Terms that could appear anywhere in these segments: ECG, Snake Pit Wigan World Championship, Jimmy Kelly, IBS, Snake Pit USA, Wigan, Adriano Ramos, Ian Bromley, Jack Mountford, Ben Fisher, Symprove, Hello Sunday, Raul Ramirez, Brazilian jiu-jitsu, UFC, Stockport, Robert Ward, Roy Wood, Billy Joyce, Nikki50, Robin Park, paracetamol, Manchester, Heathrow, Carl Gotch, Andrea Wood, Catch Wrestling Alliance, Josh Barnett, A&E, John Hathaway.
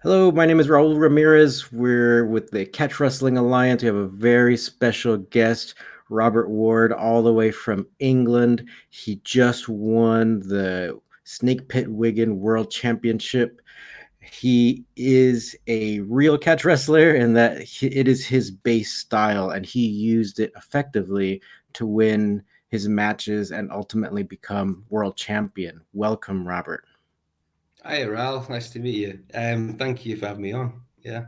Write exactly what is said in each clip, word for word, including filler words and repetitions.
Hello, my name is Raul Ramirez. We're with the Catch Wrestling Alliance. We have a very special guest, Robert Ward, all the way from England. He just won the Snake Pit Wigan World Championship. He is a real catch wrestler in that it is his base style, and he used it effectively to win his matches and ultimately become world champion. Welcome, Robert. Hi, Ralph. Nice to meet you. Um, thank you for having me on. Yeah.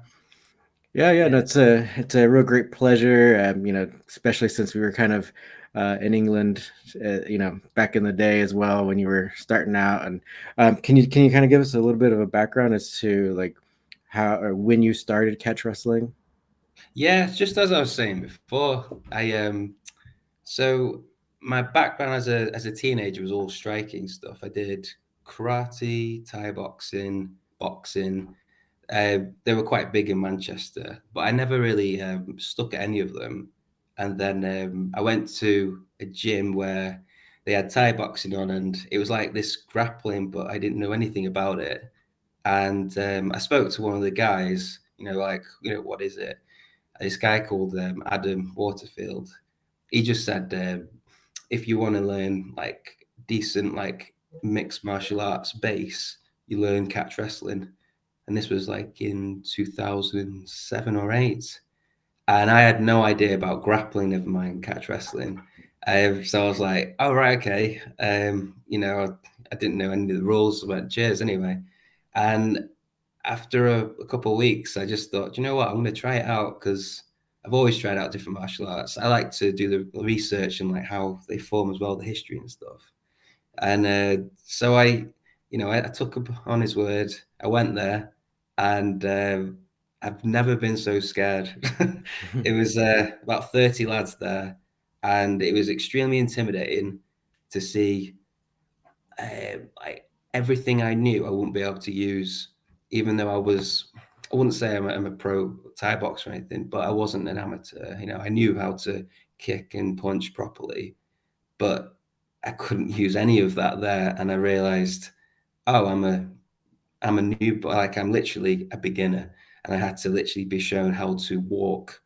Yeah, yeah. No, it's a it's a real great pleasure. Um, you know, especially since we were kind of uh, in England, uh, you know, back in the day as well when you were starting out. And um, can you can you kind of give us a little bit of a background as to like how or when you started catch wrestling? Yeah, just as I was saying before, I um, so my background as a as a teenager was all striking stuff. I did karate, Thai boxing, boxing. Uh, they were quite big in Manchester, but I never really um, stuck at any of them. And then um, I went to a gym where they had Thai boxing on, and it was like this grappling, but I didn't know anything about it. And um, I spoke to one of the guys, you know, like, you know, what is it? This guy called um, Adam Waterfield. He just said, uh, if you want to learn like decent, like mixed martial arts base, you learn catch wrestling. And this was like in two thousand seven or eight. And I had no idea about grappling, never mind catch wrestling. Um, so I was like, oh, right, okay. Um, you know, I, I didn't know any of the rules about jizz anyway. And after a, a couple of weeks, I just thought, you know what, I'm going to try it out because I've always tried out different martial arts. I like to do the research and like how they form as well, the history and stuff. And uh, so I, you know, I, I took him on his word. I went there. And uh, I've never been so scared. It was uh, about thirty lads there, and it was extremely intimidating to see uh, like everything I knew I wouldn't be able to use, even though I was, I wouldn't say I'm a, I'm a pro Thai boxer or anything, but I wasn't an amateur. You know, I knew how to kick and punch properly, but I couldn't use any of that there. And I realized, oh, I'm a, I'm a new, like I'm literally a beginner, and I had to literally be shown how to walk,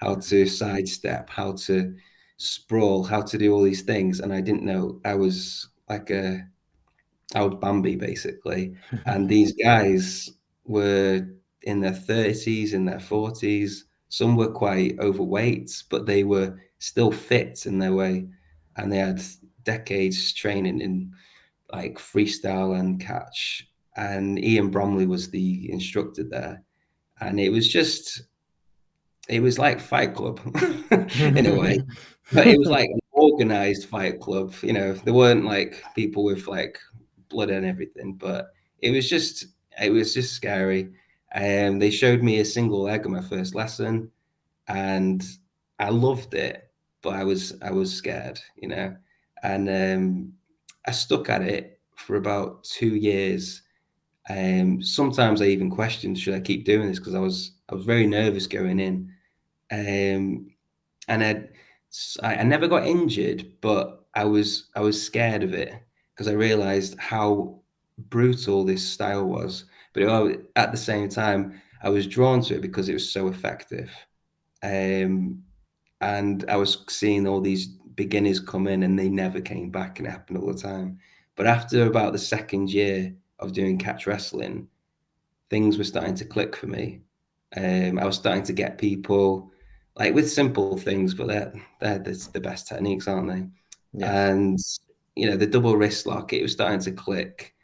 how to sidestep, how to sprawl, how to do all these things. And I didn't know. I was like a old Bambi basically. And these guys were in their thirties, in their forties. Some were quite overweight, but they were still fit in their way. And they had decades training in like freestyle and catch. And Ian Bromley was the instructor there. And it was just, it was like Fight Club in a way. But it was like an organized Fight Club. You know, there weren't like people with like blood and everything, but it was just, it was just scary. And um, they showed me a single leg on my first lesson, and I loved it, but I was, I was scared, you know, and um, I stuck at it for about two years. Um, sometimes I even questioned, should I keep doing this? Because I was I was very nervous going in. Um, and I, I never got injured, but I was I was scared of it because I realized how brutal this style was. But it, at the same time, I was drawn to it because it was so effective. Um, and I was seeing all these beginners come in and they never came back, and it happened all the time. But after about the second year of doing catch wrestling, things were starting to click for me. Um, I was starting to get people like with simple things, but they're, they're the best techniques, aren't they? Yeah. And, you know, the double wrist lock, it was starting to click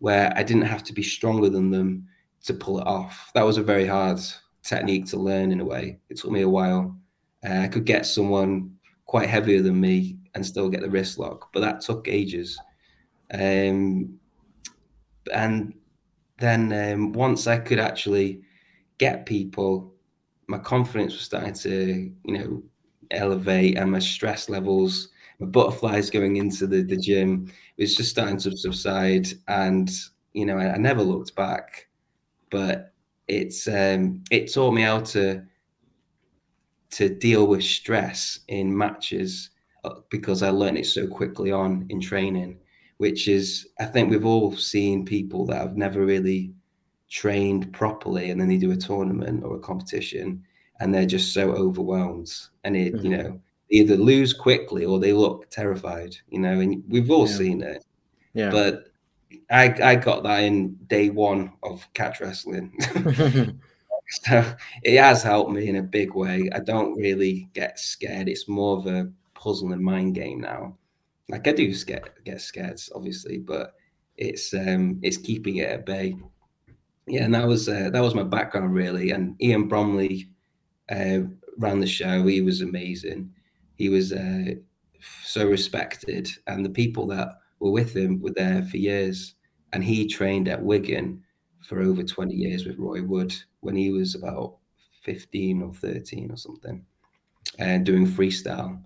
where I didn't have to be stronger than them to pull it off. That was a very hard technique to learn in a way. It took me a while. Uh, I could get someone quite heavier than me and still get the wrist lock, but that took ages. Um, And then um, once I could actually get people, my confidence was starting to, you know, elevate, and my stress levels, my butterflies going into the, the gym, it was just starting to subside. And, you know, I, I never looked back, but it's um, it taught me how to to deal with stress in matches because I learned it so quickly on in training. Which is, I think we've all seen people that have never really trained properly and then they do a tournament or a competition and they're just so overwhelmed and it, mm-hmm. you know, they either lose quickly or they look terrified, you know, and we've all yeah. seen it. Yeah. But I, I got that in day one of catch wrestling. So it has helped me in a big way. I don't really get scared. It's more of a puzzle and mind game now. Like I do scared, get scared, obviously, but it's um, it's keeping it at bay. Yeah, and that was uh, that was my background really. And Ian Bromley uh, ran the show. He was amazing. He was uh, so respected, and the people that were with him were there for years. And he trained at Wigan for over twenty years with Roy Wood when he was about fifteen or thirteen or something, and uh, doing freestyle.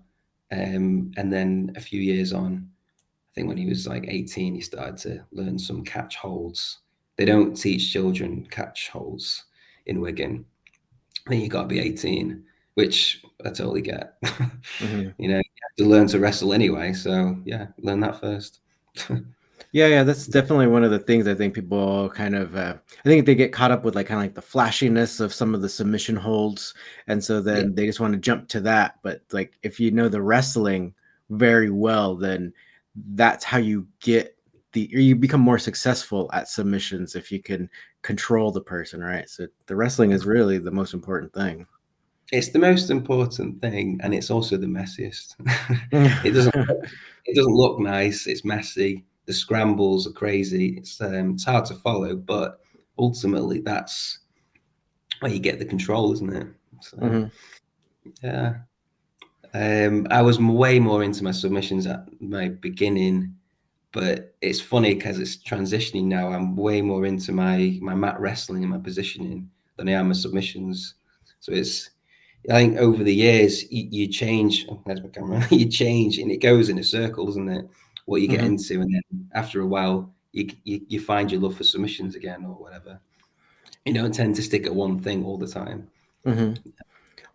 Um, and then a few years on, I think when he was like eighteen, he started to learn some catch holds. They don't teach children catch holds in Wigan. I think you got to be eighteen, which I totally get. Mm-hmm. You know, you have to learn to wrestle anyway. So yeah, learn that first. Yeah, yeah, that's definitely one of the things I think people kind of, uh, I think they get caught up with like kind of like the flashiness of some of the submission holds. And so then yeah. they just want to jump to that. But like, if you know the wrestling very well, then that's how you get the, or you become more successful at submissions if you can control the person, right? So the wrestling is really the most important thing. It's the most important thing. And it's also the messiest. it doesn't, it doesn't look nice. It's messy. The scrambles are crazy. It's um, it's hard to follow, but ultimately that's where you get the control, isn't it? So, mm-hmm. yeah. Um, I was way more into my submissions at my beginning, but it's funny because it's transitioning now. I'm way more into my my mat wrestling and my positioning than I am my submissions. So it's, I think over the years you, you change. Oh, there's my camera. You change, and it goes in a circle, doesn't it? What you get mm-hmm. into, and then after a while, you, you you find your love for submissions again, or whatever. You don't tend to stick at one thing all the time. Mm-hmm.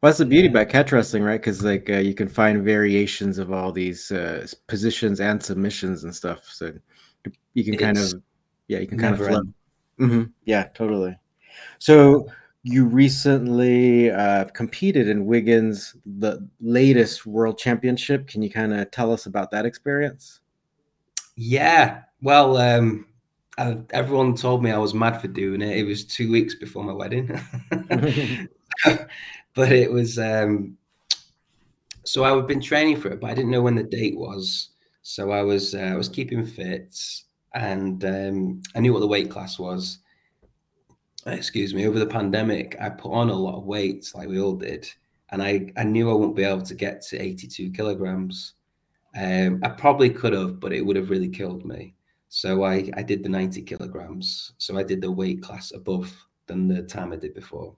Well, that's the beauty yeah. about catch wrestling, right? Because like uh, you can find variations of all these uh, positions and submissions and stuff. So you can it's kind of yeah, you can kind of flow. Mm-hmm. Yeah, totally. So you recently uh, competed in Wigan's the latest World Championship. Can you kind of tell us about that experience? Yeah, well, um, I, everyone told me I was mad for doing it. It was two weeks before my wedding. But it was, um, so I had been training for it, but I didn't know when the date was. So I was, uh, I was keeping fit, and um, I knew what the weight class was. Excuse me, over the pandemic, I put on a lot of weight, like we all did. And I, I knew I wouldn't be able to get to eighty-two kilograms. Um, I probably could have, but it would have really killed me. So I, I did the ninety kilograms. So I did the weight class above than the time I did before.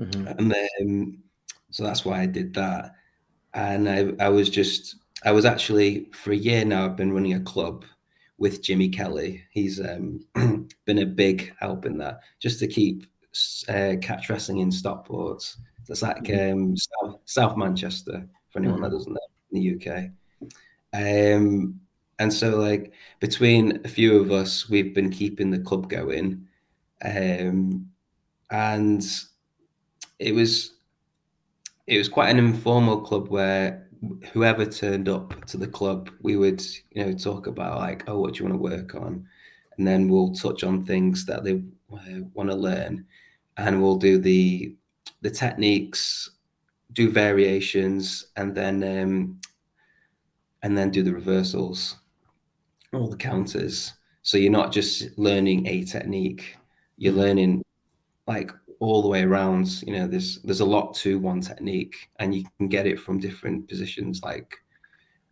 Mm-hmm. And then, so that's why I did that. And I, I was just, I was actually, for a year now, I've been running a club with Jimmy Kelly. He's um, been a big help in that, just to keep uh, catch wrestling in Stockport. So it's like mm-hmm. um, South, South Manchester, for anyone mm-hmm. that doesn't know, in the U K. Um, and so like between a few of us, we've been keeping the club going. Um, and it was, it was quite an informal club where whoever turned up to the club, we would, you know, talk about like, oh, what do you want to work on? And then we'll touch on things that they uh, want to learn, and we'll do the, the techniques, do variations, and then, um, and then do the reversals, all the counters. So you're not just learning a technique, you're learning like all the way around. You know, there's there's a lot to one technique, and you can get it from different positions, like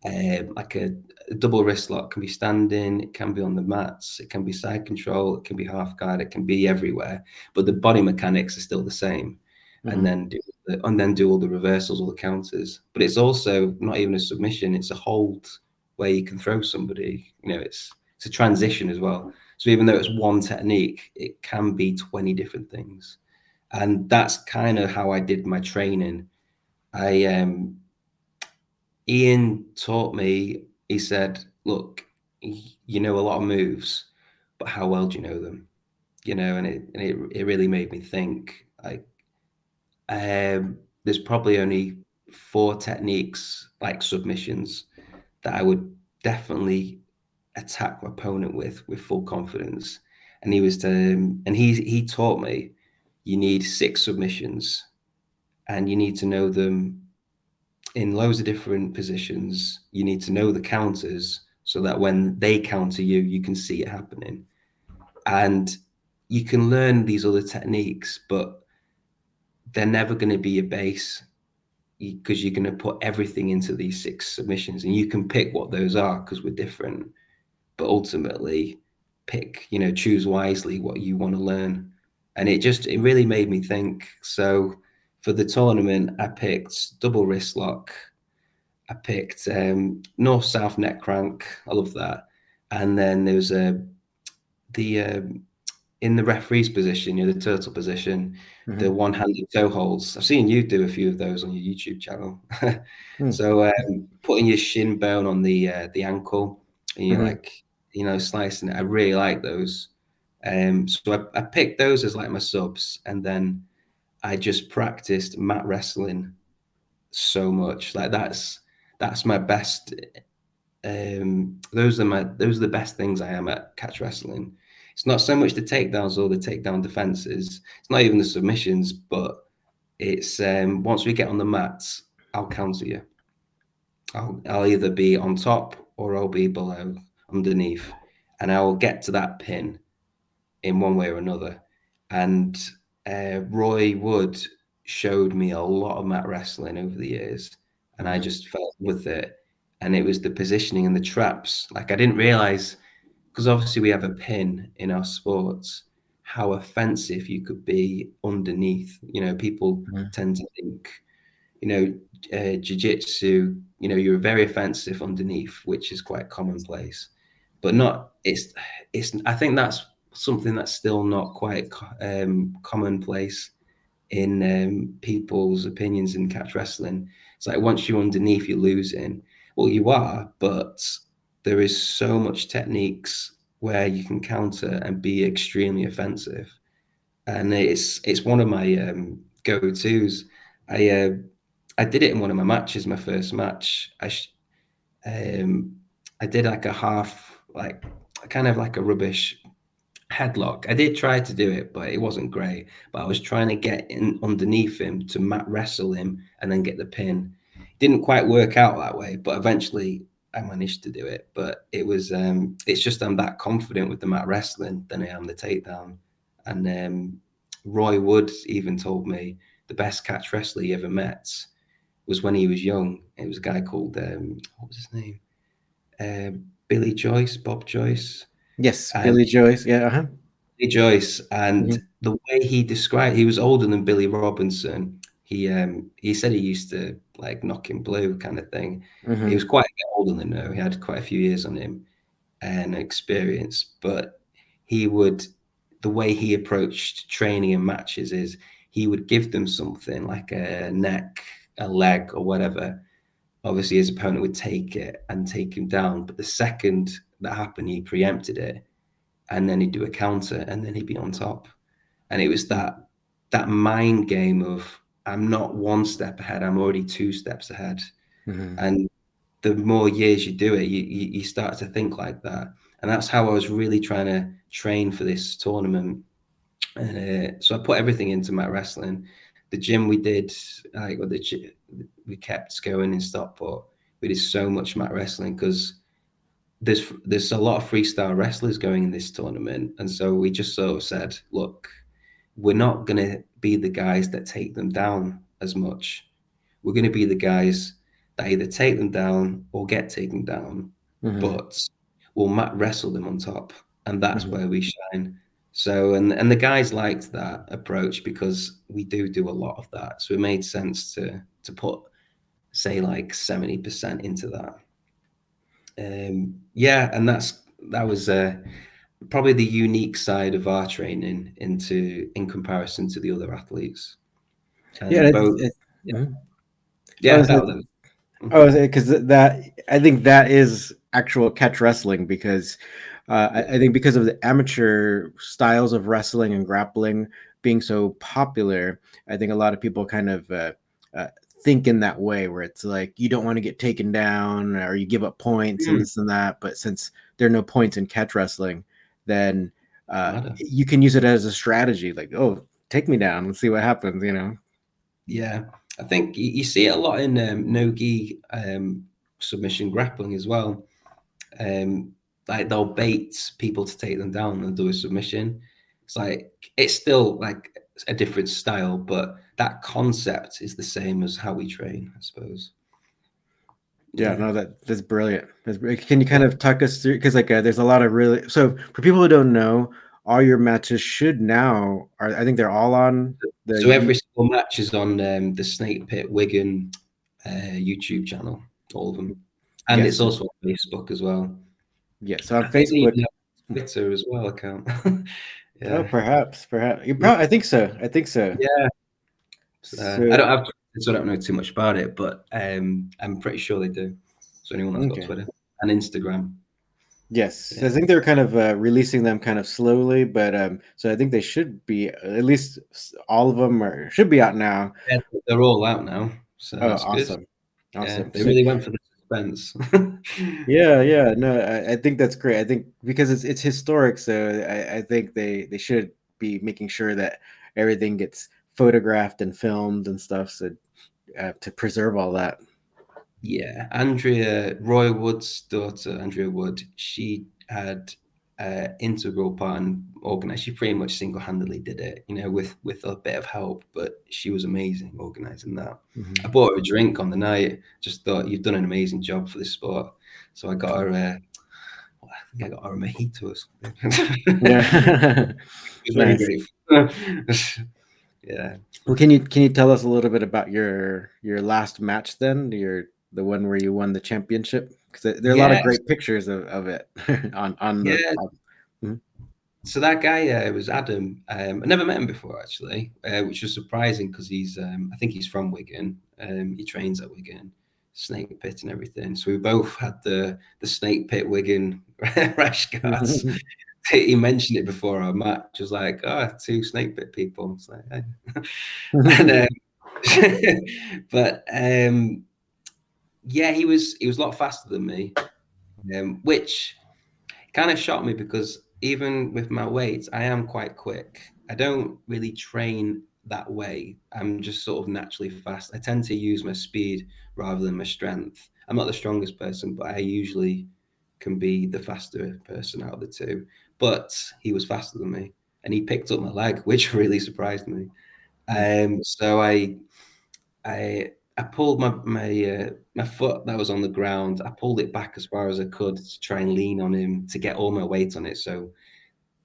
uh, like a, a double wrist lock can be standing, it can be on the mats, it can be side control, it can be half guard, it can be everywhere. But the body mechanics are still the same. Mm-hmm. And then do the, and then do all the reversals, all the counters. But it's also not even a submission; it's a hold where you can throw somebody. You know, it's it's a transition as well. So even though it's one technique, it can be twenty different things. And that's kind of how I did my training. I um, Ian taught me. He said, "Look, you know a lot of moves, but how well do you know them? you know, and it and it, it really made me think. Like, um, there's probably only four techniques like submissions that I would definitely attack my opponent with with full confidence. And he was to, um, and he he taught me, you need six submissions, and you need to know them in loads of different positions. You need to know the counters so that when they counter you, you can see it happening. And you can learn these other techniques, but they're never going to be your base, because you're going to put everything into these six submissions, and you can pick what those are because we're different. But ultimately, pick, you know, choose wisely what you want to learn. And it just, it really made me think. So for the tournament, I picked double wrist lock. I picked um, north-south neck crank. I love that. And then there was a, the, um, in the referee's position, you know, the turtle position, mm-hmm. the one-handed toe holds. I've seen you do a few of those on your YouTube channel. mm. So um, putting your shin bone on the uh, the ankle, and you're mm-hmm. like, you know, slicing it. I really like those. Um, so I, I picked those as like my subs, and then I just practiced mat wrestling so much. Like that's that's my best. Um, those are my those are the best things I am at catch wrestling. It's not so much the takedowns or the takedown defenses. It's not even the submissions, but it's um, once we get on the mats, I'll counter you. I'll I'll either be on top or I'll be below, underneath, and I will get to that pin in one way or another. And uh, Roy Wood showed me a lot of mat wrestling over the years, and I just fell with it. And it was the positioning and the traps. Like I didn't realize, because obviously we have a pin in our sports, how offensive you could be underneath. You know, people mm. tend to think, you know, uh, jiu-jitsu, you know, you're very offensive underneath, which is quite commonplace, but not, it's, it's, I think that's something that's still not quite um, commonplace in um, people's opinions in catch wrestling. It's like, once you're underneath, you're losing. Well, you are, but there is so much techniques where you can counter and be extremely offensive. And it's it's one of my um, go-tos. I uh, I did it in one of my matches, my first match. I sh- um, I did like a half, like kind of like a rubbish headlock. I did try to do it, but it wasn't great. But I was trying to get in underneath him to mat wrestle him and then get the pin. Didn't quite work out that way, but eventually I managed to do it. But it was um it's just I'm that confident with the mat wrestling than I am the takedown. And um Roy Wood even told me the best catch wrestler he ever met was when he was young. It was a guy called um what was his name? Uh, Billy Joyce, Bob Joyce. Yes, and Billy Joyce, yeah. Uh-huh. Billy Joyce, and mm-hmm. the way he described, he was older than Billy Robinson. He um he said he used to like knock him blue kind of thing. Mm-hmm. He was quite older than her. He had quite a few years on him and experience, but he would, the way he approached training and matches is he would give them something like a neck, a leg or whatever. Obviously his opponent would take it and take him down. But the second that happened, he preempted it and then he'd do a counter and then he'd be on top. And it was that that mind game of, I'm not one step ahead, I'm already two steps ahead. Mm-hmm. And the more years you do it, you, you you start to think like that. And that's how I was really trying to train for this tournament. And uh, so I put everything into mat wrestling. The gym we did, like well, the gym, we kept going in Stockport. We did so much mat wrestling because there's, there's a lot of freestyle wrestlers going in this tournament. And so we just sort of said, look, we're not going to be the guys that take them down as much. We're going to be the guys that either take them down or get taken down, mm-hmm. but we'll mat wrestle them on top. And that's mm-hmm. where we shine. So, and, and the guys liked that approach because we do do a lot of that. So it made sense to, to put, say like seventy percent into that. Um, yeah. And that's, that was, uh, probably the unique side of our training into in comparison to the other athletes. And yeah, both, it's, yeah, yeah. Oh, because that, that I think that is actual catch wrestling, because uh, I, I think because of the amateur styles of wrestling and grappling being so popular, I think a lot of people kind of uh, uh, think in that way, where it's like you don't want to get taken down or you give up points mm. and this and that. But since there are no points in catch wrestling, then uh, you can use it as a strategy, like, oh, take me down and see what happens, you know? Yeah, I think you see it a lot in um, no-gi um, submission grappling as well. Um, like they'll bait people to take them down and do a submission. It's like, it's still like a different style, but that concept is the same as how we train, I suppose. Yeah, no, that that's brilliant. That's, can you kind of talk us through? Because like, uh, there's a lot of really. So for people who don't know, all your matches should now are. I think they're all on. The so every single match is on um, the Snake Pit Wigan uh, YouTube channel. All of them, and yes. It's also on Facebook as well. Yeah, so on I Facebook, think Twitter as well account. yeah. Oh, perhaps, perhaps you probably. I think so. I think so. Yeah. So, so, I don't have. So I don't know too much about it, but um, I'm pretty sure they do. So anyone that's okay. got Twitter and Instagram. Yes. Yeah. So I think they're kind of uh, releasing them kind of slowly, but um, so I think they should be, at least all of them are, should be out now. Yeah, they're all out now. So oh, awesome. Good. Awesome. Yeah, they really went for the suspense. yeah. Yeah. No, I, I think that's great. I think because it's it's historic. So I, I think they, they should be making sure that everything gets photographed and filmed and stuff. So Uh, to preserve all that. Yeah, Andrea, Roy Wood's daughter, Andrea Wood, she had uh, integral part in organising. She pretty much single-handedly did it, you know, with with a bit of help, but she was amazing organising that. Mm-hmm. I bought her a drink on the night, just thought, you've done an amazing job for this sport. So I got her, uh, well, I think I got her a mojito or something. Yeah. It was nice. Very grateful. Yeah. Well, can you can you tell us a little bit about your your last match then? Your the one where you won the championship? Because there are a yeah. lot of great pictures of, of it on on. Yeah. The, on. Mm-hmm. So that guy uh, was Adam. Um, I never met him before actually, uh, which was surprising because he's um, I think he's from Wigan. Um, he trains at Wigan, Snake Pit and everything. So we both had the the Snake Pit Wigan rash guards. He mentioned it before our match. It was like, oh, two Snake Pit people. It's like, hey. and, um, but um, yeah, he was he was a lot faster than me, um, which kind of shocked me because even with my weights, I am quite quick. I don't really train that way. I'm just sort of naturally fast. I tend to use my speed rather than my strength. I'm not the strongest person, but I usually can be the faster person out of the two. But he was faster than me and he picked up my leg, which really surprised me. Um, so I, I, I pulled my, my, uh, my foot that was on the ground. I pulled it back as far as I could to try and lean on him to get all my weight on it. So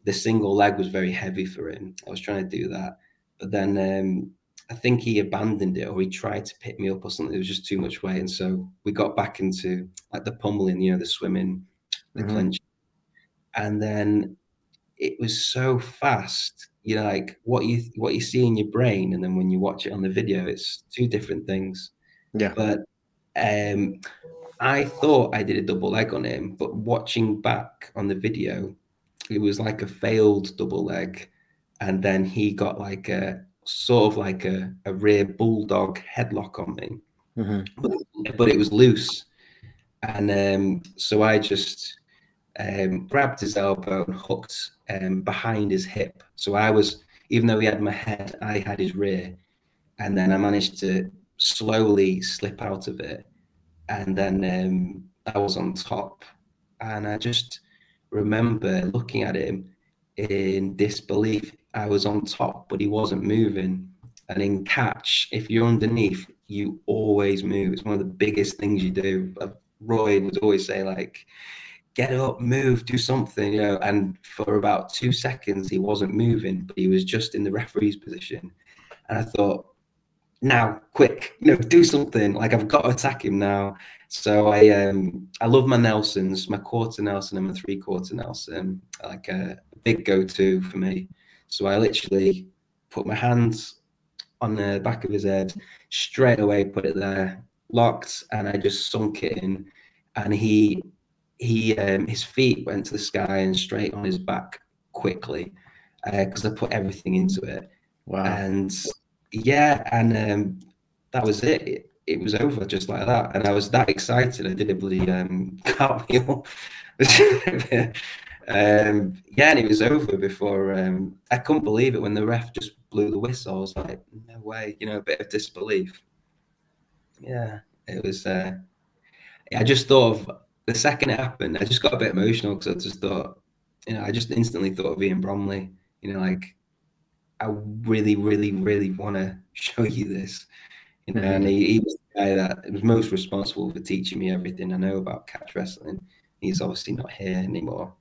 the single leg was very heavy for him. I was trying to do that, but then, um, I think he abandoned it or he tried to pick me up or something. It was just too much weight. And so we got back into like the pummeling, you know, the swimming, the mm-hmm. clinch. And then it was so fast, you know, like what you what you see in your brain, and then when you watch it on the video, it's two different things. Yeah. But um, I thought I did a double leg on him, but watching back on the video, it was like a failed double leg. And then he got like a sort of like a, a rear bulldog headlock on me, mm-hmm. but, but it was loose. And um, so I just... Um, grabbed his elbow and hooked um, behind his hip. So I was, even though he had my head, I had his rear. And then I managed to slowly slip out of it. And then um, I was on top. And I just remember looking at him in disbelief. I was on top, but he wasn't moving. And in catch, if you're underneath, you always move. It's one of the biggest things you do. Roy would always say, like, get up, move, do something, you know, and for about two seconds, he wasn't moving, but he was just in the referee's position. And I thought, now, quick, you know, do something, like I've got to attack him now. So I um, I love my Nelsons, my quarter Nelson and my three quarter Nelson, like a big go-to for me. So I literally put my hands on the back of his head, straight away put it there, locked, and I just sunk it in. And he he um, his feet went to the sky and straight on his back quickly, because uh, I put everything into it. Wow. And yeah, and um, that was it. it. It was over just like that. And I was that excited. I did a bloody um, cartwheel. um, yeah, and it was over before. Um, I couldn't believe it when the ref just blew the whistle. I was like, no way, you know, a bit of disbelief. Yeah, it was. Uh, I just thought of the second it happened, I just got a bit emotional because I just thought, you know, I just instantly thought of Ian Bromley, you know, like, I really, really, really want to show you this, you know, and he, he was the guy that was most responsible for teaching me everything I know about catch wrestling. He's obviously not here anymore,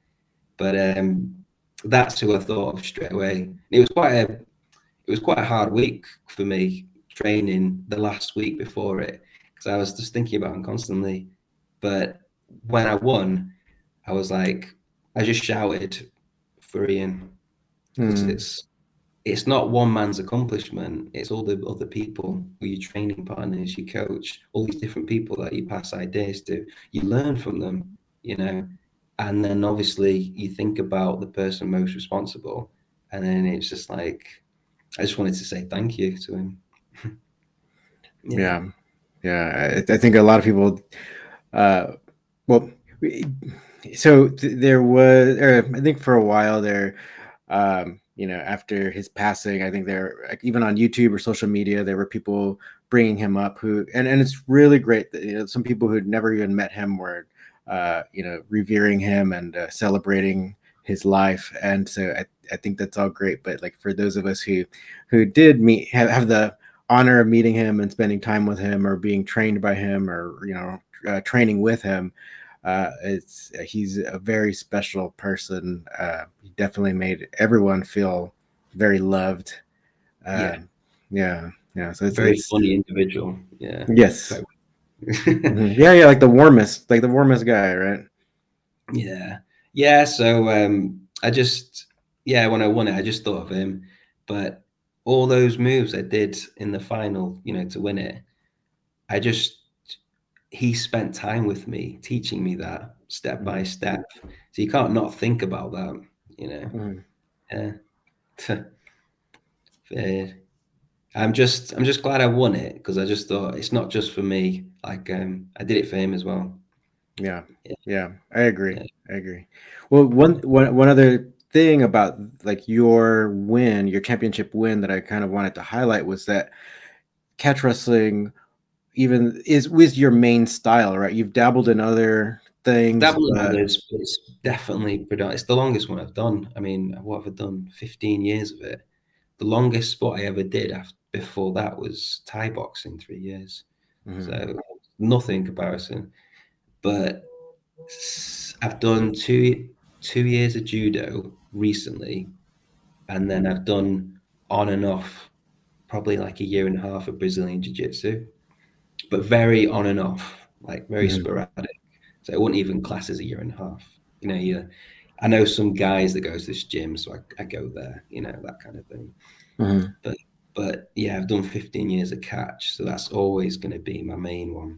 but um, that's who I thought of straight away. It was quite a, it was quite a hard week for me training the last week before it, because I was just thinking about him constantly. But when I won, I was like, I just shouted for Ian, because mm. it's. It's not one man's accomplishment. It's all the other people, who your training partners, your coach, all these different people that you pass ideas to. You learn from them, you know, and then obviously you think about the person most responsible. And then it's just like, I just wanted to say thank you to him. yeah. yeah. Yeah. I, I think a lot of people, uh, well, so there was, or I think for a while there, um, you know, after his passing, I think there, even on YouTube or social media, there were people bringing him up who, and, and it's really great that, you know, some people who'd never even met him were, uh, you know, revering him and uh, celebrating his life. And so I, I think that's all great. But like for those of us who, who did meet, have, have the honor of meeting him and spending time with him or being trained by him or, you know, uh, training with him, Uh, it's he's a very special person. Uh, he definitely made everyone feel very loved. Uh, yeah, yeah, yeah. So it's very it's, funny individual. Yeah. Yes. yeah, yeah. Like the warmest, like the warmest guy, right? Yeah, yeah. So um, I just, yeah, when I won it, I just thought of him. But all those moves I did in the final, you know, to win it, I just. He spent time with me, teaching me that step by step. So you can't not think about that, you know. Mm. Yeah. I'm just, I'm just glad I won it because I just thought it's not just for me. Like um, I did it for him as well. Yeah, yeah, yeah I agree. Yeah. I agree. Well, one, one, one other thing about like your win, your championship win that I kind of wanted to highlight was that catch wrestling. Even is with your main style, right? You've dabbled in other things. Dabbled but... in others, but it's definitely it's the longest one I've done. I mean, what have I done? fifteen years of it. The longest spot I ever did after, before that was Thai boxing, three years. Mm-hmm. So nothing in comparison. But I've done two two years of judo recently, and then I've done on and off probably like a year and a half of Brazilian jiu-jitsu. But very on and off, like very mm. sporadic. So it wouldn't even class as a year and a half. You know, you, I know some guys that go to this gym, so I, I go there, you know, that kind of thing. Mm-hmm. But but yeah, I've done fifteen years of catch. So that's always going to be my main one.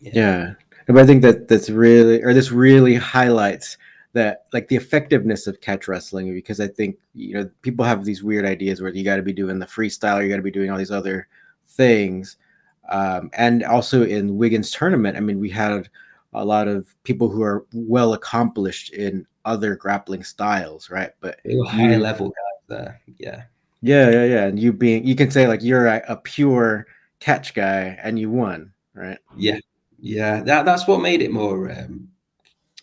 Yeah. yeah. But I think that that's really, or this really highlights that, like the effectiveness of catch wrestling, because I think, you know, people have these weird ideas where you got to be doing the freestyle, you got to be doing all these other things. Um, and also in Wigan's tournament, I mean, we had a lot of people who are well accomplished in other grappling styles, right? But you, high level guys there, yeah, yeah, yeah, yeah. And you being, you can say like you're a, a pure catch guy, and you won, right? Yeah, yeah. That that's what made it more um,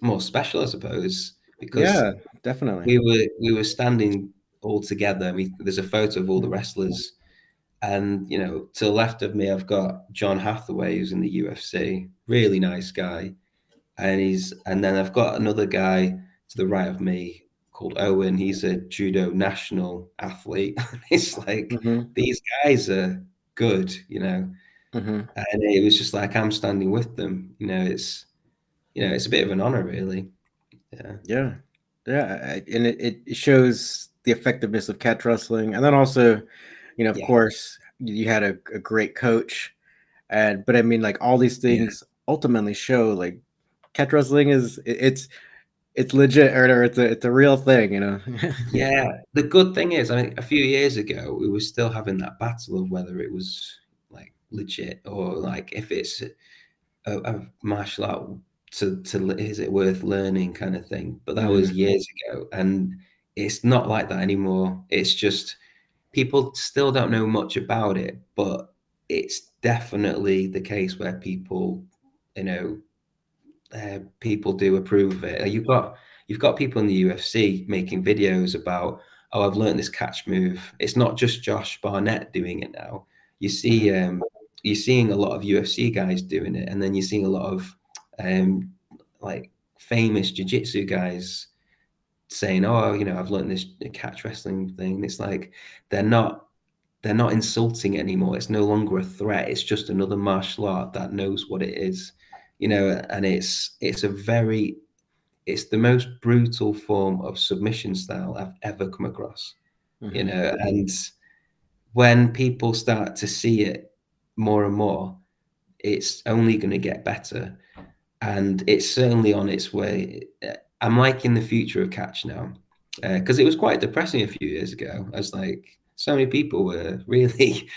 more special, I suppose, because yeah, definitely we were we were standing all together. We, there's a photo of all the wrestlers. And, you know, to the left of me, I've got John Hathaway, who's in the U F C, really nice guy. And he's, and then I've got another guy to the right of me called Owen. He's a judo national athlete. It's like, mm-hmm. these guys are good, you know. Mm-hmm. And it was just like, I'm standing with them. You know, it's, you know, it's a bit of an honor, really. Yeah. Yeah. Yeah. And it, it shows the effectiveness of catch wrestling. And then also, you know, of yeah. course, you had a, a great coach, and but I mean, like all these things yeah. ultimately show like catch wrestling is it, it's it's legit, or it's a, it's a real thing, you know. Yeah, the good thing is, I mean, a few years ago we were still having that battle of whether it was like legit or like if it's a, a martial art to to is it worth learning kind of thing. But that mm. was years ago, and it's not like that anymore. It's just people still don't know much about it, but it's definitely the case where people, you know, uh, people do approve of it. You've got you've got people in the U F C making videos about, oh, I've learned this catch move. It's not just Josh Barnett doing it now. You see, um, you're seeing a lot of U F C guys doing it, and then you're seeing a lot of um, like famous jiu-jitsu guys saying, oh, you know, I've learned this catch wrestling thing. It's like they're not they're not insulting it anymore. It's no longer a threat. It's just another martial art that knows what it is, you know. And it's it's a very it's the most brutal form of submission style I've ever come across, mm-hmm. you know. And when people start to see it more and more, it's only going to get better, and it's certainly on its way. I'm liking the future of catch now, because uh, it was quite depressing a few years ago. I was like, so many people were really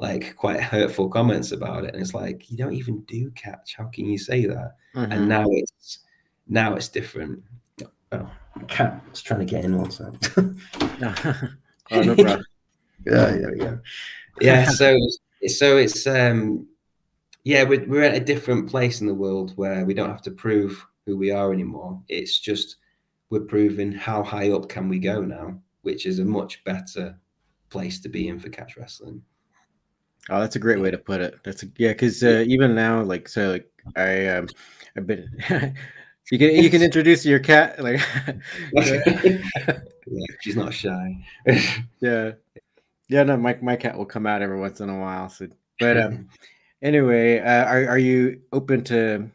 like quite hurtful comments about it, and it's like, you don't even do catch. How can you say that? Mm-hmm. And now it's now it's different. Oh, cat's trying to get in also. Oh, no problem. Yeah, yeah, yeah. Yeah. So, so it's um, yeah, we're we're at a different place in the world where we don't have to prove who we are anymore. It's just we're proving how high up can we go now, which is a much better place to be in for catch wrestling. Oh, that's a great way to put it. That's a, yeah, because uh, even now, like, so like I um I've been you can you can introduce your cat, like yeah, she's not shy. Yeah, yeah, no, my my cat will come out every once in a while. So, but um, anyway, uh, are are you open to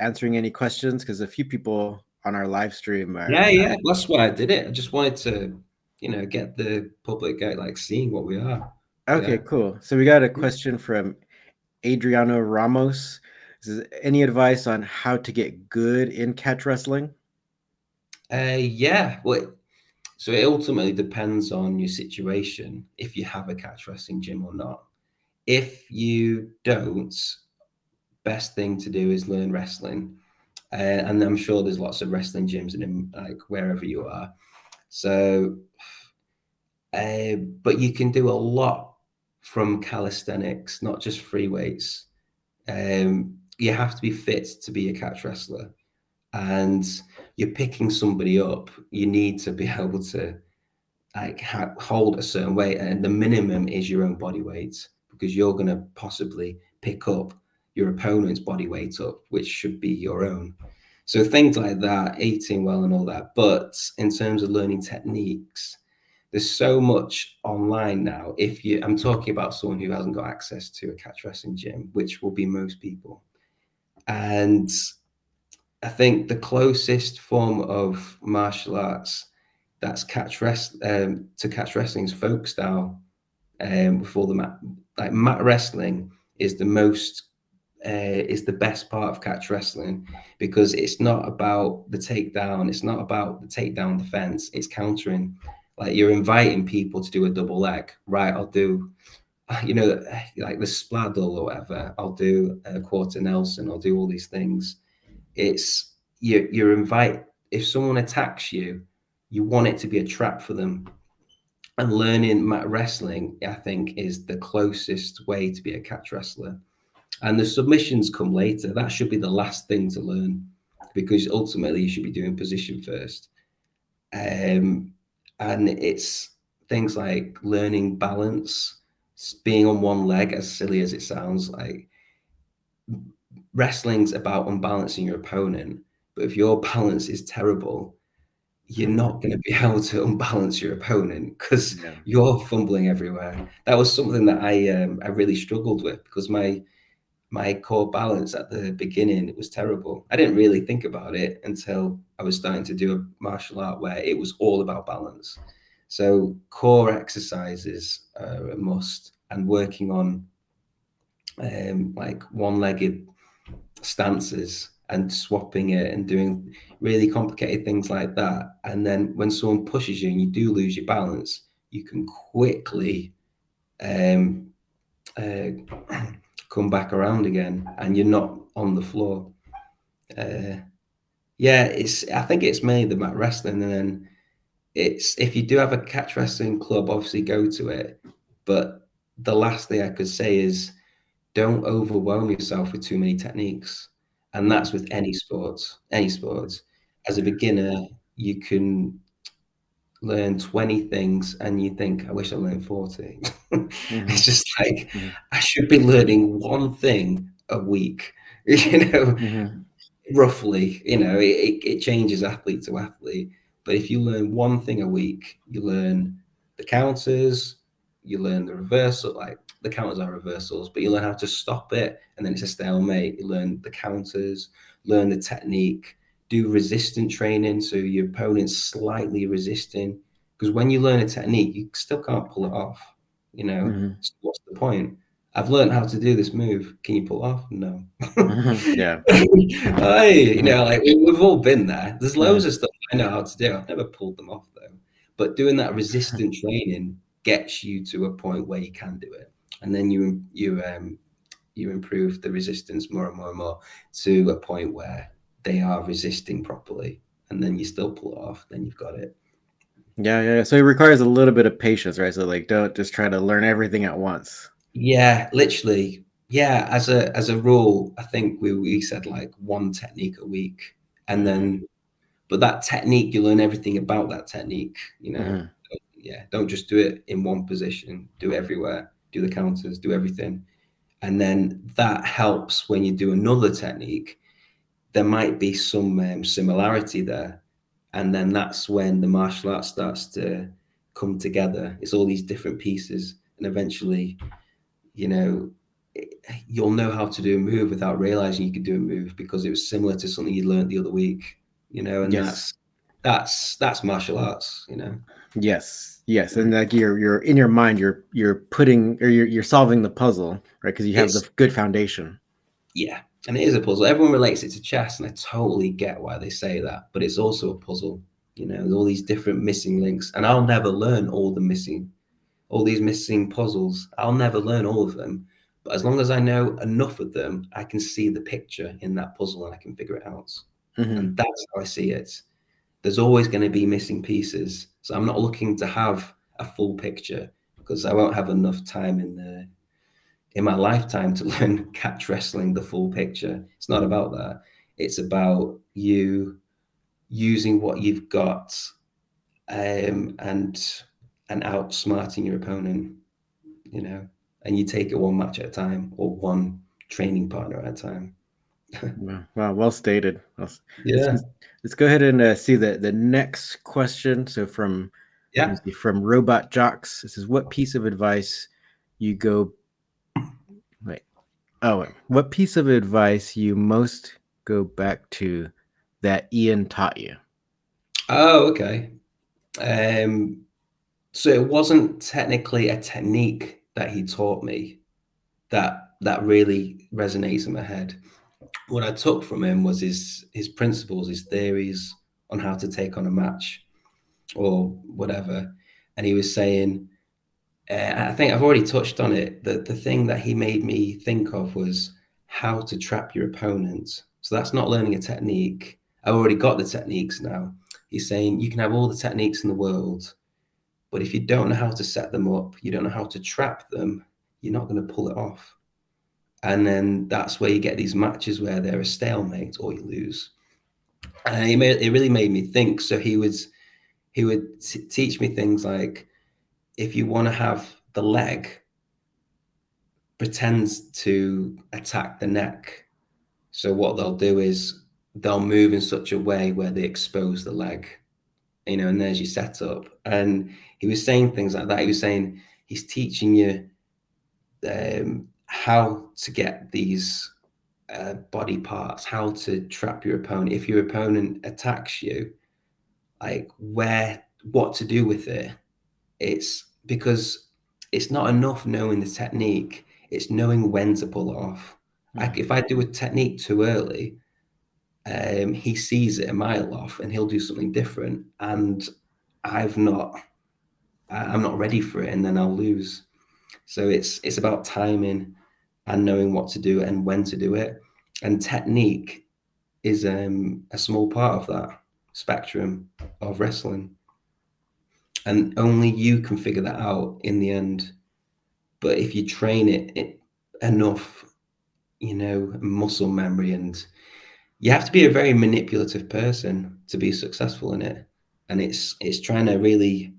answering any questions? Because a few people on our live stream are, yeah yeah uh, that's why I did it. I just wanted to, you know, get the public out, like, seeing what we are. Okay, yeah. Cool. So we got a question from Adriano Ramos. This is, any advice on how to get good in catch wrestling? Uh yeah, well, so it ultimately depends on your situation, if you have a catch wrestling gym or not. If you don't, best thing to do is learn wrestling, uh, and I'm sure there's lots of wrestling gyms in, like, wherever you are. So, uh, but you can do a lot from calisthenics, not just free weights. Um, you have to be fit to be a catch wrestler, and you're picking somebody up. You need to be able to, like, ha- hold a certain weight, and the minimum is your own body weight, because you're going to possibly pick up your opponent's body weight up, which should be your own. So things like that, eating well and all that. But in terms of learning techniques, there's so much online now. If you, I'm talking about someone who hasn't got access to a catch wrestling gym, which will be most people. And I think the closest form of martial arts that's catch rest, um, to catch wrestling is folk style. Um, before the mat, like mat wrestling is the most Uh, is the best part of catch wrestling, because it's not about the takedown. It's not about the takedown defense. It's countering. Like, you're inviting people to do a double leg. Right, I'll do, you know, like the spladdle or whatever. I'll do a quarter Nelson. I'll do all these things. It's, you, you're invite. If someone attacks you, you want it to be a trap for them. And learning mat wrestling, I think, is the closest way to be a catch wrestler. And the submissions come later. That should be the last thing to learn, because ultimately you should be doing position first. Um, and it's things like learning balance, being on one leg, as silly as it sounds. Like, wrestling's about unbalancing your opponent, but if your balance is terrible, you're not going to be able to unbalance your opponent, because yeah. you're fumbling everywhere. That was something that I um, I really struggled with, because my My core balance at the beginning, it was terrible. I didn't really think about it until I was starting to do a martial art where it was all about balance. So core exercises are a must, and working on um, like one-legged stances and swapping it and doing really complicated things like that. And then when someone pushes you and you do lose your balance, you can quickly um, uh, come back around again, and you're not on the floor. Uh, yeah, it's. I think it's mainly the mat wrestling, and then it's if you do have a catch wrestling club, obviously go to it. But the last thing I could say is, don't overwhelm yourself with too many techniques, and that's with any sports. Any sports. As a beginner, you can learn twenty things, and you think, "I wish I learned forty." Mm-hmm. It's just like, mm-hmm. I should be learning one thing a week, you know, mm-hmm. roughly. You know, it, it changes athlete to athlete, but if you learn one thing a week, you learn the counters, you learn the reversal, like. The counters are reversals, but you learn how to stop it, and then it's a stalemate. You learn the counters, learn the technique, do resistance training, so your opponent's slightly resisting. Because when you learn a technique, you still can't pull it off. You know, mm-hmm. So what's the point? I've learned how to do this move. Can you pull it off? No. Yeah. I, you know, like we, we've all been there. There's loads of stuff I know how to do. I've never pulled them off though. But doing that resistance training gets you to a point where you can do it. And then you you um you improve the resistance more and more and more to a point where they are resisting properly, and then you still pull it off, then you've got it. Yeah, yeah. So it requires a little bit of patience, right? So like, don't just try to learn everything at once. Yeah, literally. Yeah, as a as a rule, I think we we said like one technique a week, and then, but that technique, you learn everything about that technique. You know, mm-hmm. Yeah. Don't just do it in one position. Do it everywhere. Do the counters, do everything. And then that helps when you do another technique. There might be some um, similarity there. And then that's when the martial arts starts to come together. It's all these different pieces. And eventually, you know, it, you'll know how to do a move without realizing you could do a move because it was similar to something you learned the other week, you know, and yes. that's, that's, that's martial arts, you know? Yes. Yes, and like you're you're in your mind, you're you're putting or you're you're solving the puzzle, right? Because you have it's, the good foundation. Yeah, and it is a puzzle. Everyone relates it to chess, and I totally get why they say that. But it's also a puzzle, you know. All these different missing links, and I'll never learn all the missing, all these missing puzzles. I'll never learn all of them. But as long as I know enough of them, I can see the picture in that puzzle, and I can figure it out. Mm-hmm. And that's how I see it. There's always going to be missing pieces. So I'm not looking to have a full picture because I won't have enough time in the, in my lifetime to learn catch wrestling, the full picture. It's not about that. It's about you using what you've got um, and and outsmarting your opponent, you know, and you take it one match at a time or one training partner at a time. Wow. Wow, well stated. Let's, yeah. Let's go ahead and uh, see the, the next question. So from yeah. from Robot Jocks, this is what piece of advice you go wait. Oh, wait. What piece of advice you most go back to that Ian taught you? Oh, okay. Um, so it wasn't technically a technique that he taught me that that really resonates in my head. What I took from him was his his principles, his theories on how to take on a match or whatever. And he was saying, uh, I think I've already touched on it, that the thing that he made me think of was how to trap your opponent. So that's not learning a technique. I've already got the techniques now. He's saying you can have all the techniques in the world, but if you don't know how to set them up, you don't know how to trap them, you're not going to pull it off. And then that's where you get these matches where they're a stalemate or you lose. And it, made, it really made me think. So he would, he would t- teach me things like, if you want to have the leg, pretend to attack the neck. So what they'll do is they'll move in such a way where they expose the leg, you know, and there's your setup. And he was saying things like that. He was saying he's teaching you um, how to get these uh, body parts, how to trap your opponent. If your opponent attacks you, like where, what to do with it. It's because it's not enough knowing the technique. It's knowing when to pull it off. Like if I do a technique too early, um, he sees it a mile off and he'll do something different. And I've not, I'm not ready for it, and then I'll lose. So it's it's about timing and knowing what to do and when to do it. And technique is um, a small part of that spectrum of wrestling. And only you can figure that out in the end. But if you train it, it enough, you know, muscle memory, and you have to be a very manipulative person to be successful in it. And it's it's trying to really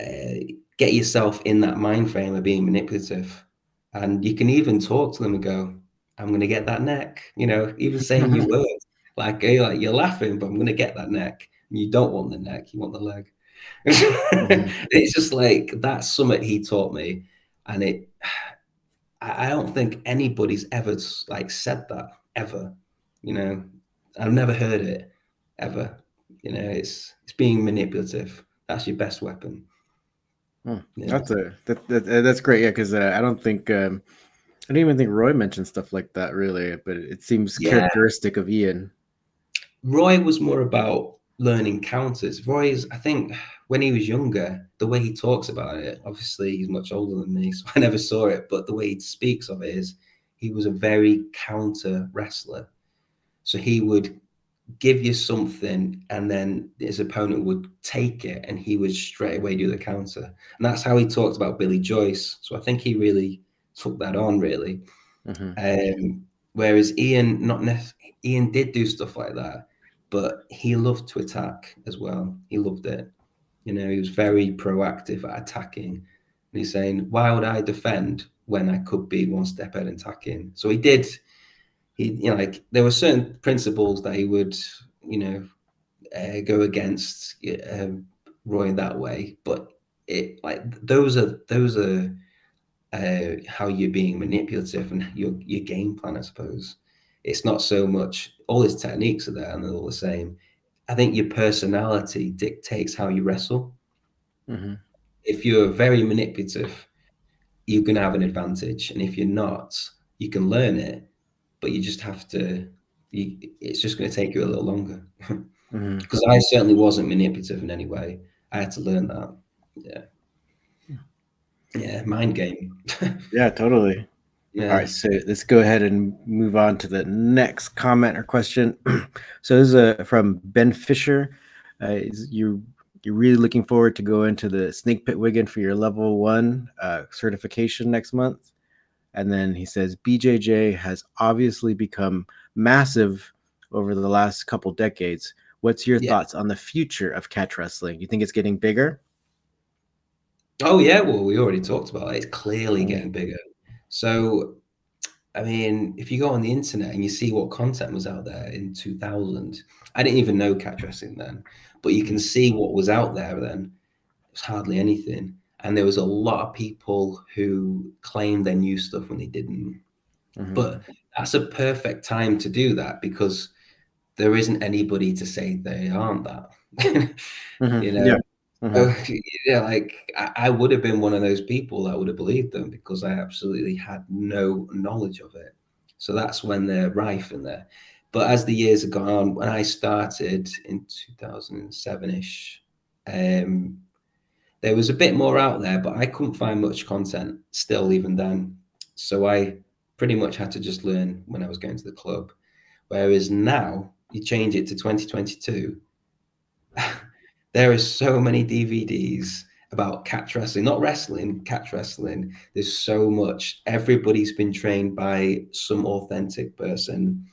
uh, get yourself in that mind frame of being manipulative. And you can even talk to them and go, I'm going to get that neck. You know, even saying your words, like, like you're laughing, but I'm going to get that neck. And you don't want the neck, you want the leg. It's just like, that's something he taught me. And it, I don't think anybody's ever like said that ever, you know, I've never heard it ever. You know, it's, it's being manipulative. That's your best weapon. Hmm. Yeah. That's a, that, that, that's great. Yeah. Cause uh, I don't think, um, I don't even think Roy mentioned stuff like that really, but it seems yeah. characteristic of Ian. Roy was more about learning counters. Roy is, I think when he was younger, the way he talks about it, obviously he's much older than me, so I never saw it, but the way he speaks of it is he was a very counter wrestler. So he would give you something and then his opponent would take it and he would straight away do the counter. And that's how he talked about Billy Joyce. So I think he really took that on really. Mm-hmm. Um, whereas Ian, not necessarily, Ian did do stuff like that, but he loved to attack as well. He loved it. You know, he was very proactive at attacking. And he's saying, why would I defend when I could be one step ahead and attacking? So he did, he, you know, like there were certain principles that he would, you know, uh, go against uh, Roy that way. But it, like, those are, those are uh, how you're being manipulative and your, your game plan, I suppose. It's not so much, all his techniques are there and they're all the same. I think your personality dictates how you wrestle. Mm-hmm. If you're very manipulative, you can have an advantage. And if you're not, you can learn it, but you just have to, you, it's just going to take you a little longer. Because mm-hmm. I certainly wasn't manipulative in any way. I had to learn that. Yeah. Yeah. Yeah, mind game. Yeah, totally. Yeah. All right, so let's go ahead and move on to the next comment or question. So this is uh, from Ben Fisher. Uh, is you, you're really looking forward to go into the Snake Pit Wigan for your level one uh, certification next month. And then he says, B J J has obviously become massive over the last couple decades. What's your yeah. thoughts on the future of catch wrestling? You think it's getting bigger? Oh, yeah. Well, we already talked about it. It's clearly getting bigger. So, I mean, if you go on the internet and you see what content was out there in two thousand, I didn't even know catch wrestling then, but you can see what was out there then. It was hardly anything. And there was a lot of people who claimed they knew stuff when they didn't. Mm-hmm. But that's a perfect time to do that because there isn't anybody to say they aren't that. Mm-hmm. You know? Yeah. Mm-hmm. So, yeah, like I, I would have been one of those people that would have believed them because I absolutely had no knowledge of it. So that's when they're rife in there. But as the years have gone on, when I started in two thousand seven-ish, um, there was a bit more out there, but I couldn't find much content still even then. So I pretty much had to just learn when I was going to the club. Whereas now you change it to twenty twenty-two. There is so many D V Ds about catch wrestling, not wrestling, catch wrestling. There's so much. Everybody's been trained by some authentic person.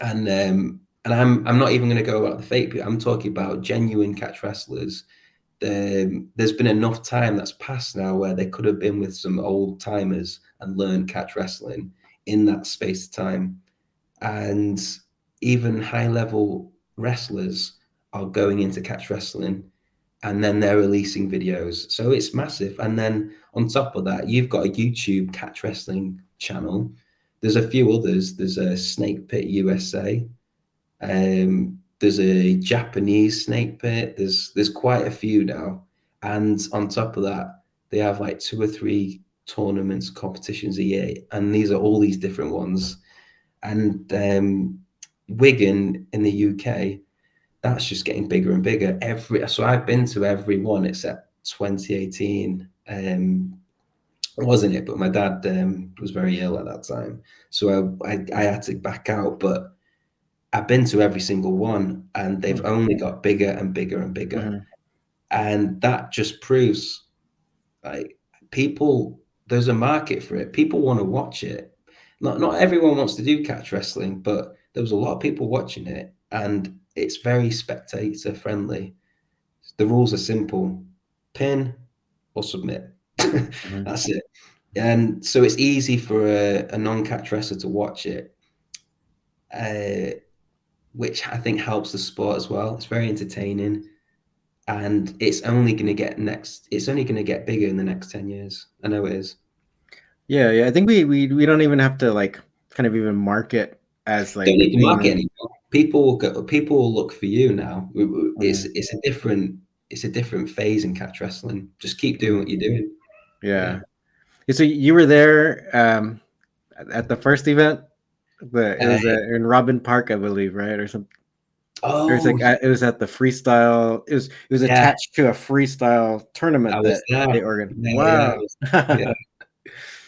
And um, and I'm I'm not even going to go about the fake people. I'm talking about genuine catch wrestlers. Um, there's been enough time that's passed now where they could have been with some old timers and learned catch wrestling in that space of time. And even high level wrestlers are going into catch wrestling and then they're releasing videos. So it's massive. And then on top of that, you've got a YouTube catch wrestling channel. There's a few others. There's a Snake Pit U S A. Um, there's a Japanese Snake Pit. There's, there's quite a few now. And on top of that, they have like two or three tournaments, competitions a year. And these are all these different ones. And um, Wigan in the U K, that's just getting bigger and bigger. Every so I've been to every one except twenty eighteen. Um, wasn't it? But my dad um, was very ill at that time, so I, I I had to back out. But I've been to every single one, and they've mm-hmm. only got bigger and bigger and bigger, mm-hmm. and that just proves, like, people, there's a market for it. People want to watch it. Not not everyone wants to do catch wrestling, but there was a lot of people watching it, and it's very spectator friendly. The rules are simple: pin or submit. Mm-hmm. That's it. And so it's easy for a, a non-catch wrestler to watch it, uh, which I think helps the sport as well. It's very entertaining, and it's only going to get next. It's only going to get bigger in the next ten years. I know it is. Yeah, yeah. I think we we we don't even have to, like, kind of even market as like. Don't need to market anymore. People will go, people will look for you now. It's mm-hmm. it's a different it's a different phase in catch wrestling. Just keep doing what you're doing. Yeah. So you were there um, at the first event. The, it was uh, a, in Robin Park, I believe, right, or something. Oh, it was, like, it was at the freestyle. It was it was yeah. attached to a freestyle tournament that there. they organized. Yeah, wow. Yeah, because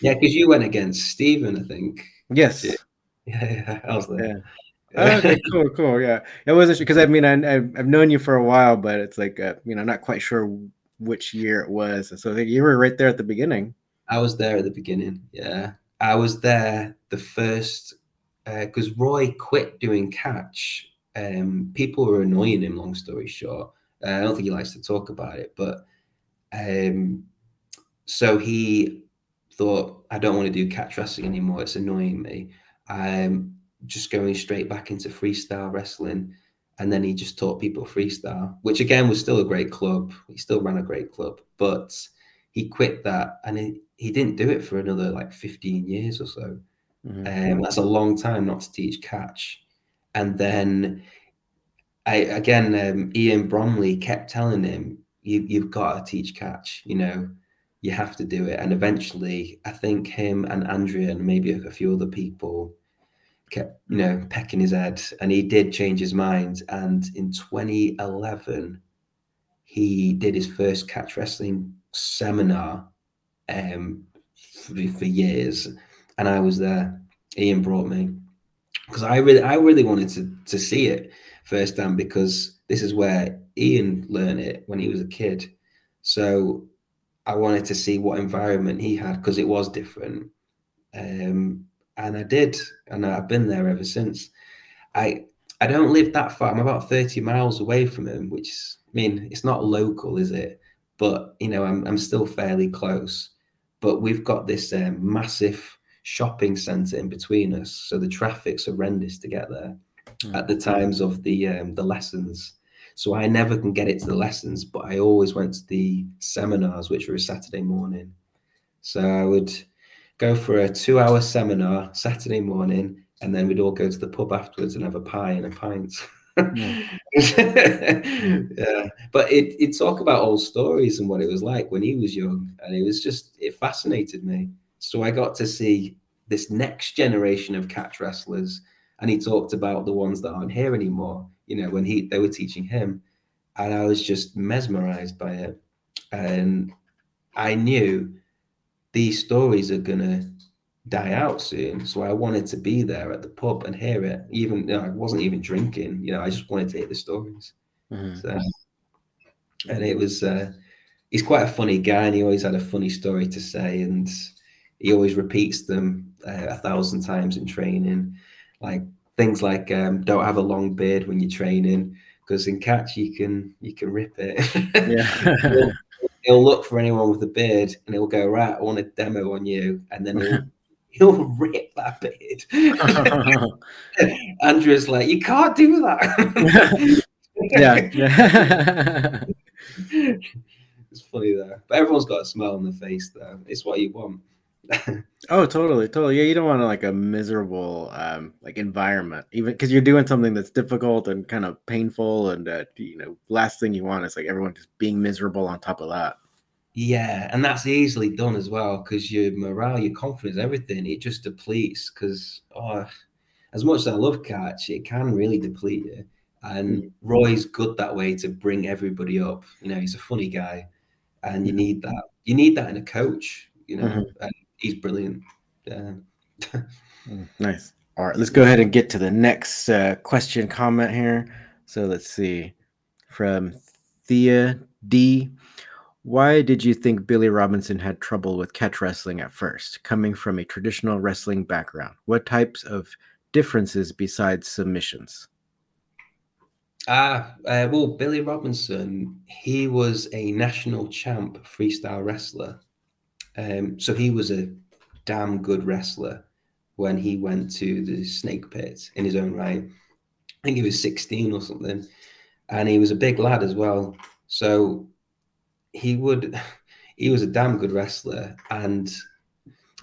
yeah. yeah, you went against Stephen, I think. Yes. Yeah, yeah, I was there. Yeah. Oh, okay, cool, cool. Yeah, it wasn't because I mean I I've known you for a while, but it's like uh, you know, I'm not quite sure which year it was. So you were right there at the beginning. I was there at the beginning. Yeah, I was there the first because uh, Roy quit doing catch. Um, people were annoying him. Long story short, uh, I don't think he likes to talk about it. But um, so he thought, I don't want to do catch wrestling anymore. It's annoying me. I'm just going straight back into freestyle wrestling. And then he just taught people freestyle, which again was still a great club. He still ran a great club, but he quit that, and he, he didn't do it for another like fifteen years or so. Mm-hmm. Um, that's a long time not to teach catch. And then I, again, um, Ian Bromley kept telling him, you, you've got to teach catch, you know, you have to do it. And eventually I think him and Andrea and maybe a few other people kept, you know, pecking his head, and he did change his mind. And in twenty eleven, he did his first catch wrestling seminar um, for, for years, and I was there. Ian brought me because I really, I really wanted to to see it firsthand, because this is where Ian learned it when he was a kid. So I wanted to see what environment he had, because it was different. Um, And I did, and I've been there ever since. I I don't live that far. I'm about thirty miles away from him, which is, I mean, it's not local, is it? But, you know, I'm I'm still fairly close. But we've got this um, massive shopping centre in between us, so the traffic's horrendous to get there mm. at the times of the um, the lessons. So I never can get it to the lessons, but I always went to the seminars, which were a Saturday morning. So I would go for a two-hour seminar Saturday morning, and then we'd all go to the pub afterwards and have a pie and a pint. Yeah. Yeah. But it it talk about old stories and what it was like when he was young, and it was just, it fascinated me. So I got to see this next generation of catch wrestlers, and he talked about the ones that aren't here anymore, you know, when he they were teaching him, and I was just mesmerized by it. And I knew these stories are going to die out soon. So I wanted to be there at the pub and hear it. Even, you know, I wasn't even drinking, you know, I just wanted to hear the stories. Mm-hmm. So, and it was, uh, he's quite a funny guy, and he always had a funny story to say. And he always repeats them uh, a thousand times in training. Like things like, um, don't have a long beard when you're training, because in catch you can, you can rip it. Yeah. He'll look for anyone with a beard, and he'll go, right, I want a demo on you. And then he'll, he'll rip that beard. Andrea's like, you can't do that. Yeah. Yeah. It's funny, though. But everyone's got a smile on their face, though. It's what you want. Oh, totally. Totally. Yeah. You don't want to, like, a miserable, um, like, environment, even because you're doing something that's difficult and kind of painful. And, uh, you know, last thing you want is like everyone just being miserable on top of that. Yeah. And that's easily done as well, because your morale, your confidence, everything, it just depletes. Because, oh, I as much as I love Catch, it can really deplete you. And Roy's good that way to bring everybody up. You know, he's a funny guy, and you need that. You need that in a coach. You know, mm-hmm. and he's brilliant. Yeah. Nice. All right, let's go ahead and get to the next uh, question comment here. So let's see, from Thea D. Why did you think Billy Robinson had trouble with catch wrestling at first, coming from a traditional wrestling background? What types of differences besides submissions? Ah, uh, well, Billy Robinson, he was a national champ freestyle wrestler. Um, so he was a damn good wrestler when he went to the Snake Pit in his own right. I think he was sixteen or something. And he was a big lad as well. So he would, he was a damn good wrestler. And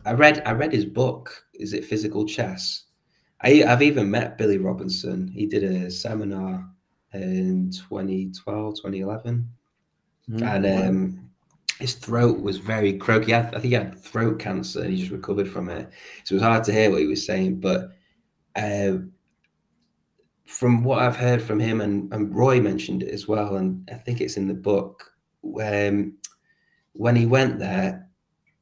I read, I read his book. Is it Physical Chess? I, I've even met Billy Robinson. He did a seminar in twenty twelve, twenty eleven. Mm-hmm. And um, his throat was very croaky. I, I think he had throat cancer and he just recovered from it. So it was hard to hear what he was saying. But uh, from what I've heard from him, and, and Roy mentioned it as well, and I think it's in the book, um, when he went there,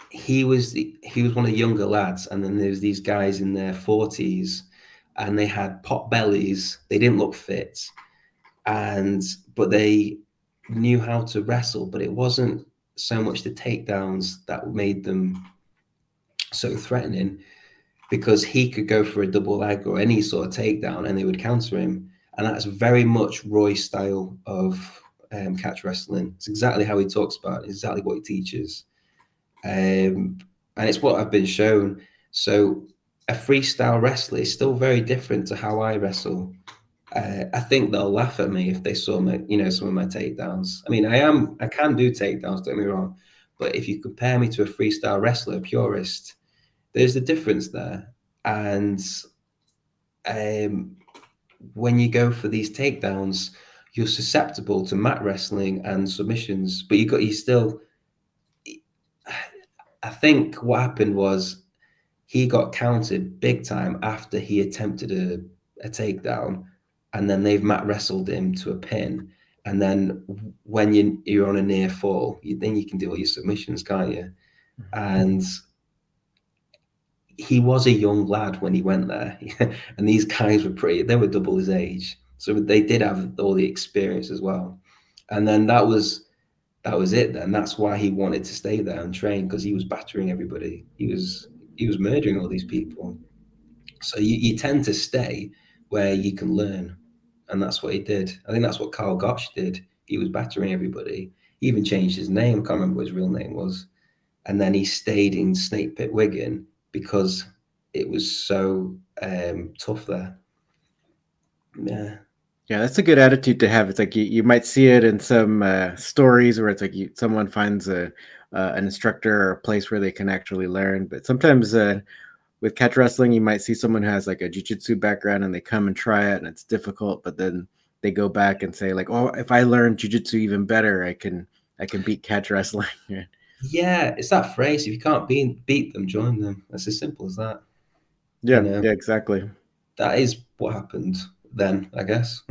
he was the, he was one of the younger lads, and then there was these guys in their forties, and they had pot bellies. They didn't look fit. And but they knew how to wrestle, but it wasn't so much the takedowns that made them so threatening, because he could go for a double leg or any sort of takedown and they would counter him. And that's very much Roy's style of um, catch wrestling. It's exactly how he talks about it, exactly what he teaches. Um, and it's what I've been shown. So a freestyle wrestler is still very different to how I wrestle. Uh, I think they'll laugh at me if they saw my, you know, some of my takedowns. I mean, I am, I can do takedowns, don't get me wrong, but if you compare me to a freestyle wrestler, a purist, there's a difference there. And um, when you go for these takedowns, you're susceptible to mat wrestling and submissions, but you got, you still, I think what happened was he got counted big time after he attempted a, a takedown. And then they've mat wrestled him to a pin. And then when you, you're on a near fall, you, then you can do all your submissions, can't you? Mm-hmm. And he was a young lad when he went there. And these guys were pretty, they were double his age. So they did have all the experience as well. And then that was, that was it then. That's why he wanted to stay there and train, because he was battering everybody. He was, he was murdering all these people. So you, you tend to stay where you can learn. And that's what he did. I think that's what Carl Gotch did. He was battering everybody. He even changed his name. I can't remember what his real name was. And then he stayed in Snake Pit Wigan because it was so um, tough there. Yeah. Yeah, that's a good attitude to have. It's like you, you might see it in some uh, stories where it's like you, someone finds a uh, an instructor or a place where they can actually learn. But sometimes uh, with catch wrestling, you might see someone who has like a jiu-jitsu background and they come and try it and it's difficult, but then they go back and say like, oh, if I learn jiu-jitsu even better, I can I can beat catch wrestling. Yeah, it's that phrase. If you can't be, beat them, join them. That's as simple as that. Yeah, you know, yeah, exactly. That is what happened then, I guess.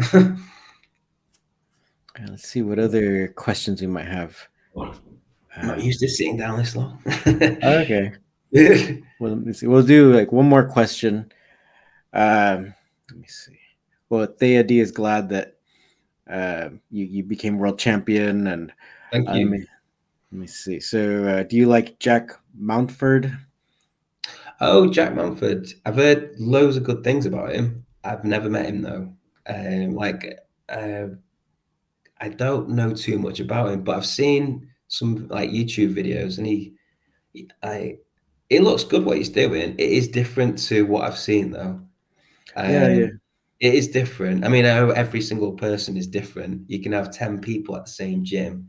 Let's see what other questions we might have. I'm not used to sitting down this long. Okay. Well, let me see. We'll do like one more question. Um, let me see. Well, Thea D is glad that uh, you you became world champion, and thank you. Um, let me see. So, uh, do you like Jack Mountford? Oh, Jack Mountford. I've heard loads of good things about him. I've never met him though. Um, like, uh, I don't know too much about him, but I've seen some like YouTube videos, and he, I. It looks good what he's doing. It is different to what I've seen, though. Um, yeah, yeah. It is different. I mean, I know every single person is different. You can have ten people at the same gym.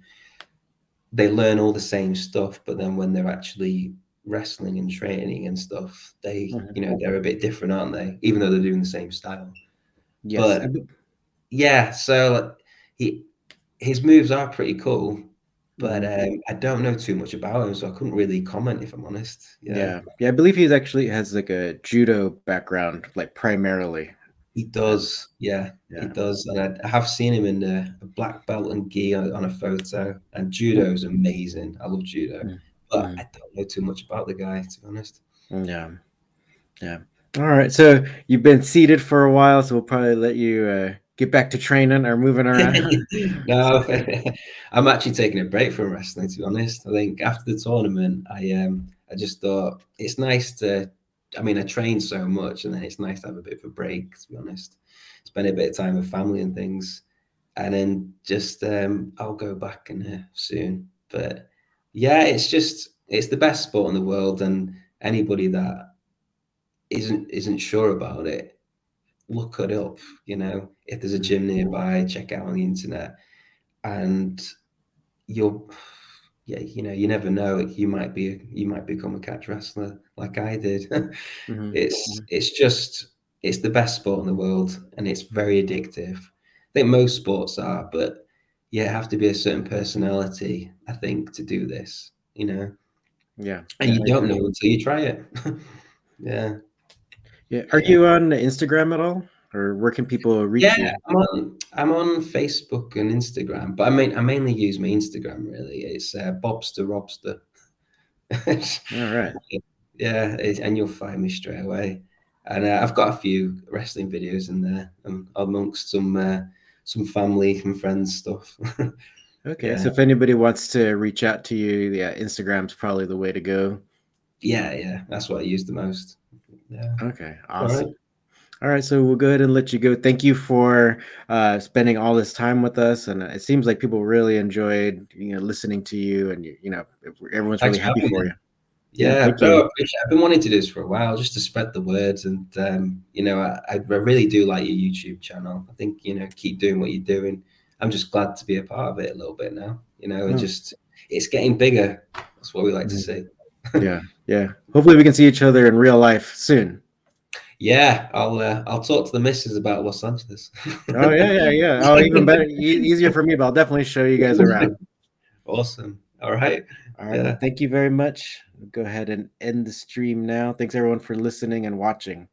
They learn all the same stuff, but then when they're actually wrestling and training and stuff, they, mm-hmm. you know, they're a bit different, aren't they? Even though they're doing the same style. Yes. But, yeah, so he, his moves are pretty cool. But um, I don't know too much about him, so I couldn't really comment, if I'm honest. Yeah, yeah, yeah I believe he actually has like a judo background, like primarily. He does, yeah, yeah. he does. And I, I have seen him in a, a black belt and gi on, on a photo. And judo is amazing. I love judo, mm. but mm. I don't know too much about the guy, to be honest. Yeah, yeah. All right, so you've been seated for a while, so we'll probably let you uh, get back to training or moving around. No, I'm actually taking a break from wrestling, to be honest. I think after the tournament, I um, I just thought it's nice to. I mean, I trained so much, and then it's nice to have a bit of a break, to be honest. Spend a bit of time with family and things, and then just um, I'll go back in there soon. But yeah, it's just it's the best sport in the world, and anybody that isn't isn't sure about it, look it up. You know, if there's a gym nearby, check it out on the internet, and you'll yeah, you know, you never know. You might be you might become a catch wrestler like I did. mm-hmm. It's it's just it's the best sport in the world, and it's very addictive. I think most sports are, but yeah, you have to be a certain personality, I think, to do this. You know, yeah, and you don't know until you try it. Yeah. Yeah. Are you on Instagram at all, or where can people reach yeah, you? Yeah, I'm on, I'm on Facebook and Instagram, but I mean, I mainly use my Instagram. Really, it's uh, Bobster Robster. All right. Yeah, it, and you'll find me straight away. And uh, I've got a few wrestling videos in there, um, amongst some uh, some family and friends stuff. Okay, yeah. So if anybody wants to reach out to you, yeah, Instagram's probably the way to go. Yeah, yeah, that's what I use the most. Yeah. Okay, awesome. All right. All right, so we'll go ahead and let you go. Thank you for uh, spending all this time with us, and it seems like people really enjoyed, you know, listening to you, and you know, everyone's really happy for you. Yeah, yeah bro, I've been wanting to do this for a while, just to spread the words, and um, you know, I, I really do like your YouTube channel. I think you know, keep doing what you're doing. I'm just glad to be a part of it a little bit now. You know, it oh. just it's getting bigger. That's what we like mm-hmm. to see. yeah yeah hopefully we can see each other in real life soon. Yeah, I'll uh, I'll talk to the missus about Los Angeles. oh yeah yeah yeah oh even better, e- easier for me, but I'll definitely show you guys around. Awesome. All right all right yeah. Well, thank you very much. We'll go ahead and end the stream now. Thanks everyone for listening and watching.